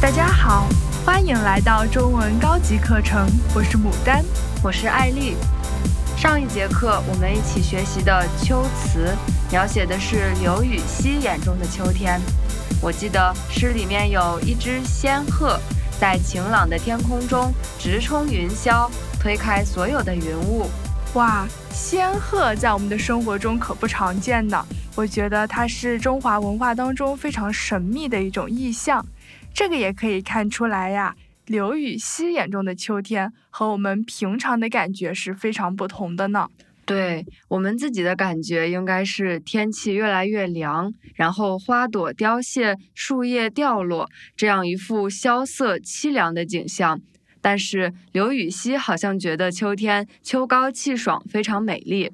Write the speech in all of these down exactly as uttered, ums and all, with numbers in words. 大家好，欢迎来到中文高级课程，我是牡丹，我是艾丽。上一节课我们一起学习的秋词，描写的是刘禹锡眼中的秋天。我记得诗里面有一只仙鹤，在晴朗的天空中直冲云霄，推开所有的云雾。哇，仙鹤在我们的生活中可不常见呢。我觉得它是中华文化当中非常神秘的一种意象。这个也可以看出来呀，刘禹锡眼中的秋天和我们平常的感觉是非常不同的呢。对，我们自己的感觉应该是天气越来越凉，然后花朵凋谢，树叶掉落，这样一副萧瑟凄凉的景象。但是刘禹锡好像觉得秋天秋高气爽，非常美丽。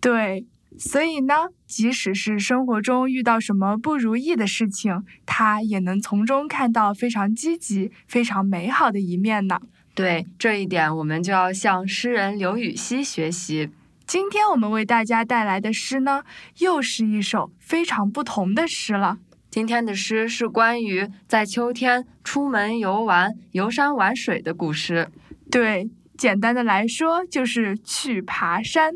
对，所以呢，即使是生活中遇到什么不如意的事情，他也能从中看到非常积极、非常美好的一面呢。对，这一点我们就要向诗人刘禹锡学习。今天我们为大家带来的诗呢，又是一首非常不同的诗了。今天的诗是关于在秋天出门游玩、游山玩水的故事。对，简单的来说就是去爬山。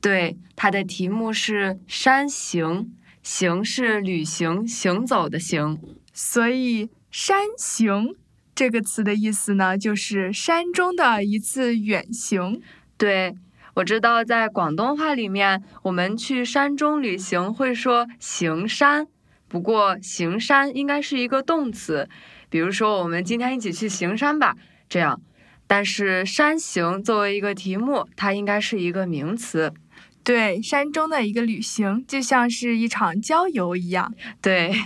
对，它的题目是山行，行是旅行、行走的行，所以山行这个词的意思呢，就是山中的一次远行。对，我知道在广东话里面，我们去山中旅行会说行山，不过行山应该是一个动词，比如说我们今天一起去行山吧，这样。但是山行作为一个题目，它应该是一个名词。对，山中的一个旅行就像是一场郊游一样。对，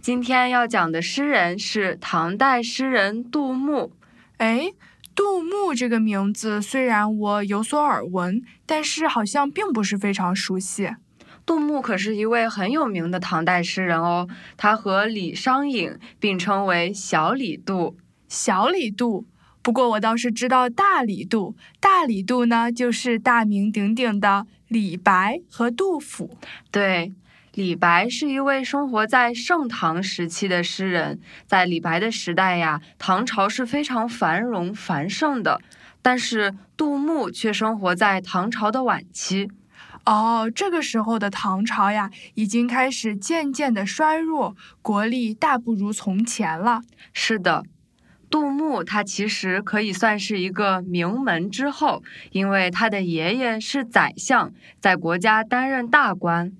今天要讲的诗人是唐代诗人杜牧。哎，杜牧这个名字虽然我有所耳闻，但是好像并不是非常熟悉。杜牧可是一位很有名的唐代诗人哦，他和李商隐并称为小李杜。小李杜，不过我倒是知道大李杜，大李杜呢就是大名鼎鼎的李白和杜甫。对，李白是一位生活在盛唐时期的诗人，在李白的时代呀，唐朝是非常繁荣繁盛的，但是杜牧却生活在唐朝的晚期。哦，这个时候的唐朝呀，已经开始渐渐的衰弱，国力大不如从前了。是的。杜牧他其实可以算是一个名门之后，因为他的爷爷是宰相，在国家担任大官。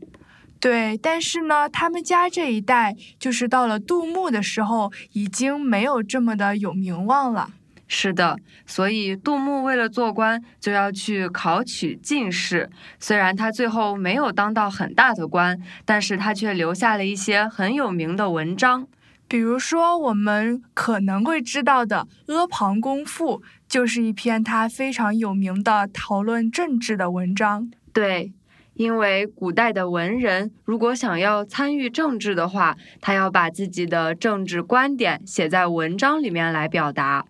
对，但是呢，他们家这一代就是到了杜牧的时候，已经没有这么的有名望了。是的，所以杜牧为了做官，就要去考取进士。虽然他最后没有当到很大的官，但是他却留下了一些很有名的文章。比如说我们可能会知道的《阿房宫赋》就是一篇他非常有名的讨论政治的文章。对，因为古代的文人如果想要参与政治的话，他要把自己的政治观点写在文章里面来表达。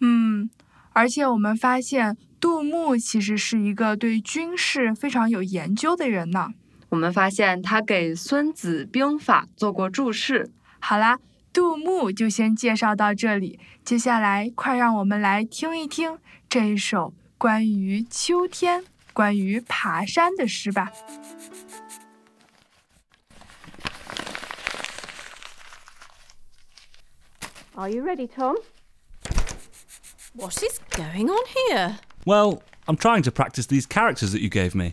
嗯，而且我们发现杜牧其实是一个对军事非常有研究的人呢。我们发现他给《孙子兵法》做过注释。好啦，杜牧就先介绍到这里，接下来快让我们来听一听这一首关于秋天、关于爬山的诗吧。Are you ready, Tom? What is going on here? Well, I'm trying to practice these characters that you gave me.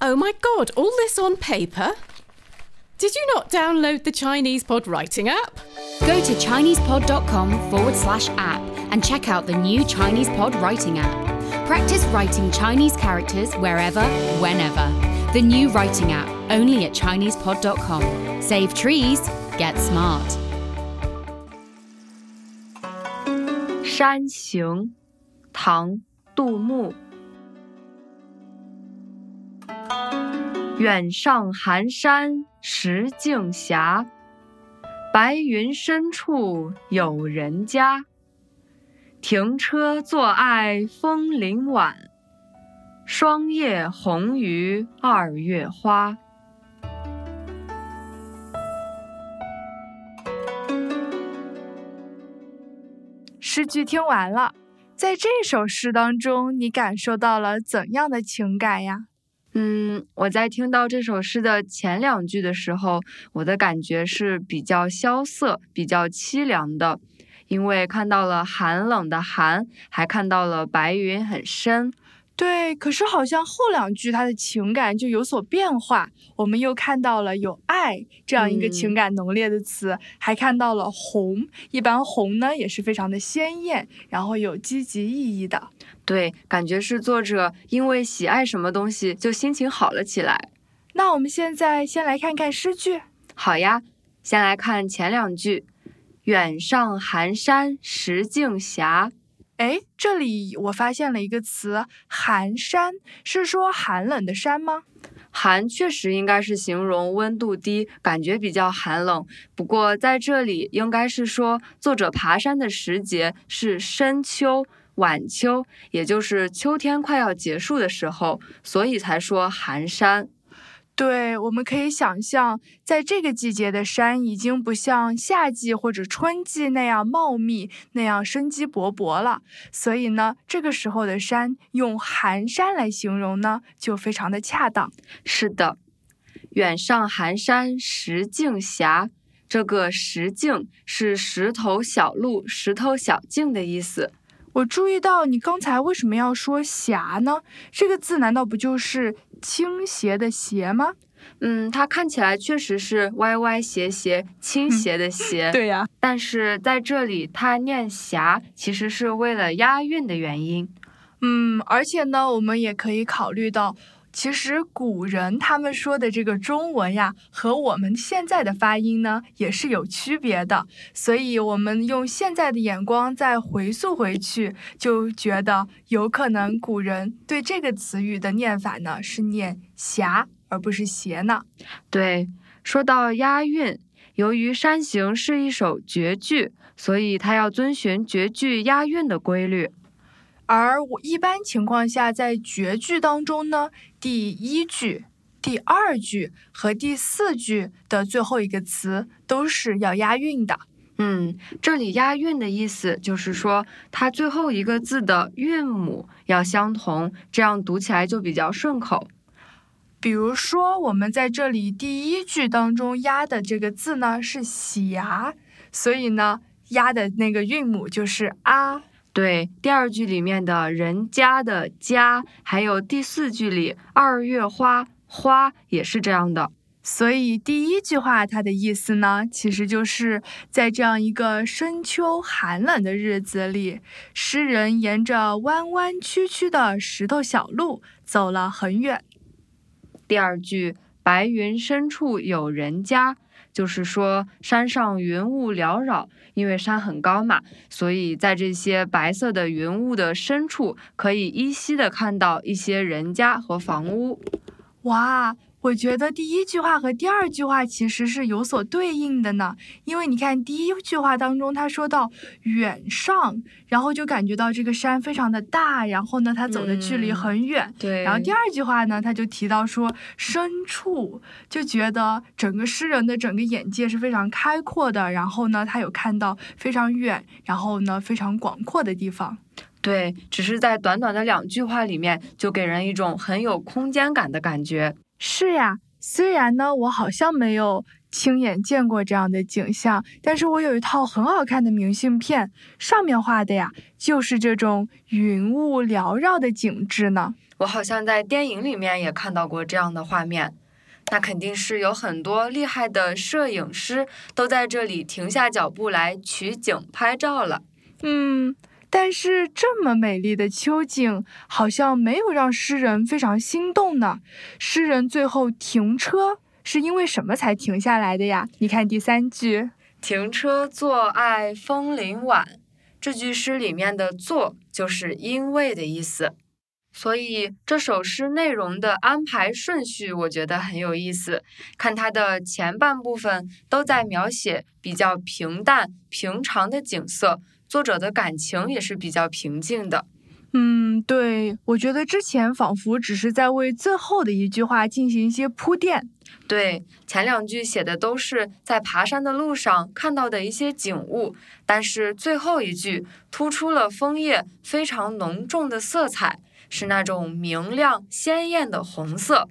Oh my God, all this on paper?Did you not download the ChinesePod writing app? Go to ChinesePod.com forward slash app and check out the new ChinesePod writing app. Practice writing Chinese characters wherever, whenever. The new writing app, only at ChinesePod dot com. Save trees, get smart. 山行，唐，杜牧。远上寒山石径斜，白云深处有人家。停车坐爱枫林晚，霜叶红于二月花。诗句听完了，在这首诗当中，你感受到了怎样的情感呀？嗯，我在听到这首诗的前两句的时候，我的感觉是比较萧瑟、比较凄凉的，因为看到了寒冷的寒，还看到了白云很深。对，可是好像后两句它的情感就有所变化，我们又看到了有爱这样一个情感浓烈的词、嗯、还看到了红，一般红呢也是非常的鲜艳，然后有积极意义的。对，感觉是作者因为喜爱什么东西就心情好了起来。那我们现在先来看看诗句。好呀，先来看前两句，远上寒山石径斜。哎，这里我发现了一个词，寒山，是说寒冷的山吗？寒确实应该是形容温度低，感觉比较寒冷，不过在这里应该是说作者爬山的时节是深秋、晚秋，也就是秋天快要结束的时候，所以才说寒山。对，我们可以想象在这个季节的山已经不像夏季或者春季那样茂密，那样生机勃勃了，所以呢这个时候的山用寒山来形容呢就非常的恰当。是的，远上寒山石径斜，这个石径是石头小路、石头小径的意思。我注意到你刚才为什么要说斜呢？这个字难道不就是倾斜的斜吗？嗯，它看起来确实是歪歪斜斜、倾斜的斜、嗯、对呀、啊。但是在这里它念斜，其实是为了押韵的原因。嗯，而且呢我们也可以考虑到，其实古人他们说的这个中文呀和我们现在的发音呢也是有区别的，所以我们用现在的眼光再回溯回去，就觉得有可能古人对这个词语的念法呢是念狭而不是斜呢。对，说到押韵，由于山行是一首绝句，所以它要遵循绝句押韵的规律。而我一般情况下在绝句当中呢，第一句、第二句和第四句的最后一个词都是要押韵的。嗯，这里押韵的意思就是说它最后一个字的韵母要相同，这样读起来就比较顺口。比如说我们在这里第一句当中押的这个字呢是斜，所以呢押的那个韵母就是啊。对，第二句里面的人家的家，还有第四句里二月花花也是这样的。所以第一句话它的意思呢，其实就是在这样一个深秋寒冷的日子里，诗人沿着弯弯曲曲的石头小路走了很远。第二句白云深处有人家，就是说山上云雾缭绕，因为山很高嘛，所以在这些白色的云雾的深处可以依稀的看到一些人家和房屋。哇，我觉得第一句话和第二句话其实是有所对应的呢，因为你看第一句话当中他说到远上，然后就感觉到这个山非常的大，然后呢他走的距离很远、嗯、对。然后第二句话呢他就提到说深处，就觉得整个诗人的整个眼界是非常开阔的，然后呢他有看到非常远，然后呢非常广阔的地方。对，只是在短短的两句话里面就给人一种很有空间感的感觉。是呀，虽然呢我好像没有亲眼见过这样的景象，但是我有一套很好看的明信片，上面画的呀就是这种云雾缭绕的景致呢。我好像在电影里面也看到过这样的画面，那肯定是有很多厉害的摄影师都在这里停下脚步来取景拍照了。嗯，但是这么美丽的秋景好像没有让诗人非常心动呢。诗人最后停车是因为什么才停下来的呀？你看第三句，停车坐爱枫林晚，这句诗里面的坐就是因为的意思。所以这首诗内容的安排顺序我觉得很有意思，看它的前半部分都在描写比较平淡平常的景色，作者的感情也是比较平静的，嗯，对，我觉得之前仿佛只是在为最后的一句话进行一些铺垫。对，前两句写的都是在爬山的路上看到的一些景物，但是最后一句突出了枫叶非常浓重的色彩，是那种明亮鲜艳的红色。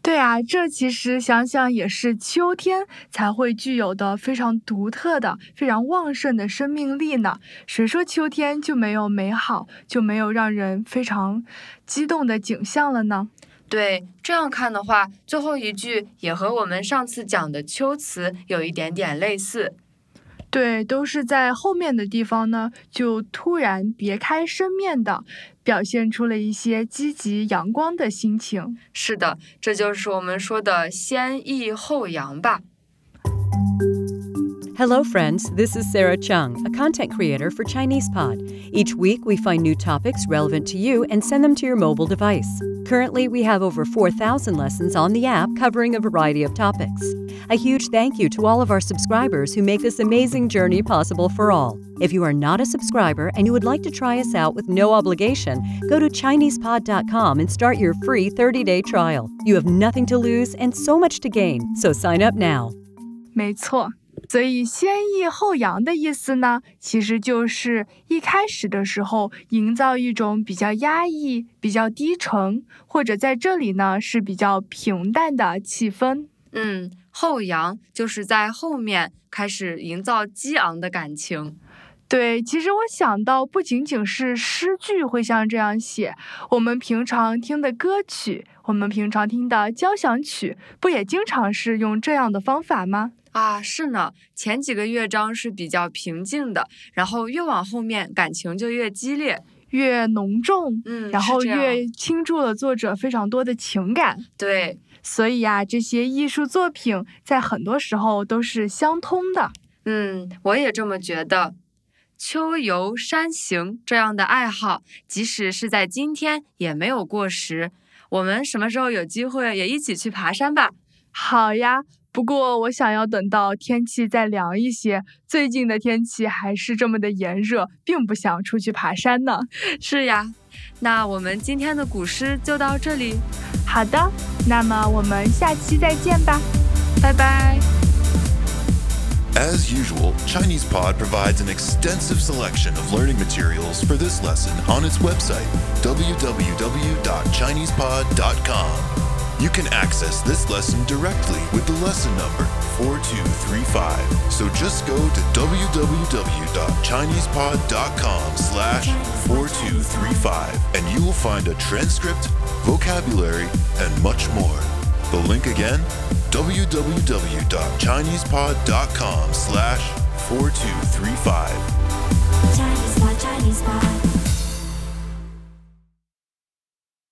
对啊，这其实想想也是秋天才会具有的非常独特的非常旺盛的生命力呢。谁说秋天就没有美好，就没有让人非常激动的景象了呢？对，这样看的话，最后一句也和我们上次讲的秋词有一点点类似。对，都是在后面的地方呢，就突然别开生面的表现出了一些积极阳光的心情。是的，这就是我们说的先抑后扬吧。Hello friends, this is Sarah Chung, a content creator for ChinesePod. Each week we find new topics relevant to you and send them to your mobile device. Currently we have over four thousand lessons on the app covering a variety of topics. A huge thank you to all of our subscribers who make this amazing journey possible for all. If you are not a subscriber and you would like to try us out with no obligation, go to Chinese Pod dot com and start your free thirty day trial. You have nothing to lose and so much to gain, so sign up now. 没错。所以先抑后扬的意思呢，其实就是一开始的时候营造一种比较压抑、比较低沉，或者在这里呢是比较平淡的气氛。嗯，后扬就是在后面开始营造激昂的感情。对，其实我想到不仅仅是诗句会像这样写，我们平常听的歌曲，我们平常听的交响曲，不也经常是用这样的方法吗？啊，是呢，前几个乐章是比较平静的，然后越往后面感情就越激烈，越浓重，嗯，然后越倾注了作者非常多的情感。对，所以啊，这些艺术作品在很多时候都是相通的。嗯，我也这么觉得。秋游山行这样的爱好，即使是在今天也没有过时。我们什么时候有机会也一起去爬山吧？好呀，不过我想要等到天气再凉一些，最近的天气还是这么的炎热，并不想出去爬山呢。是呀，那我们今天的古诗就到这里。好的，那么我们下期再见吧，拜拜。As usual, ChinesePod provides an extensive selection of learning materials for this lesson on its website, w w w dot chinese pod dot com. You can access this lesson directly with the lesson number four two three five. So just go to w w w dot chinese pod dot com slash four two three five and you will find a transcript, vocabulary, and much more. The link again, w w w dot chinese pod dot com slash four two three five.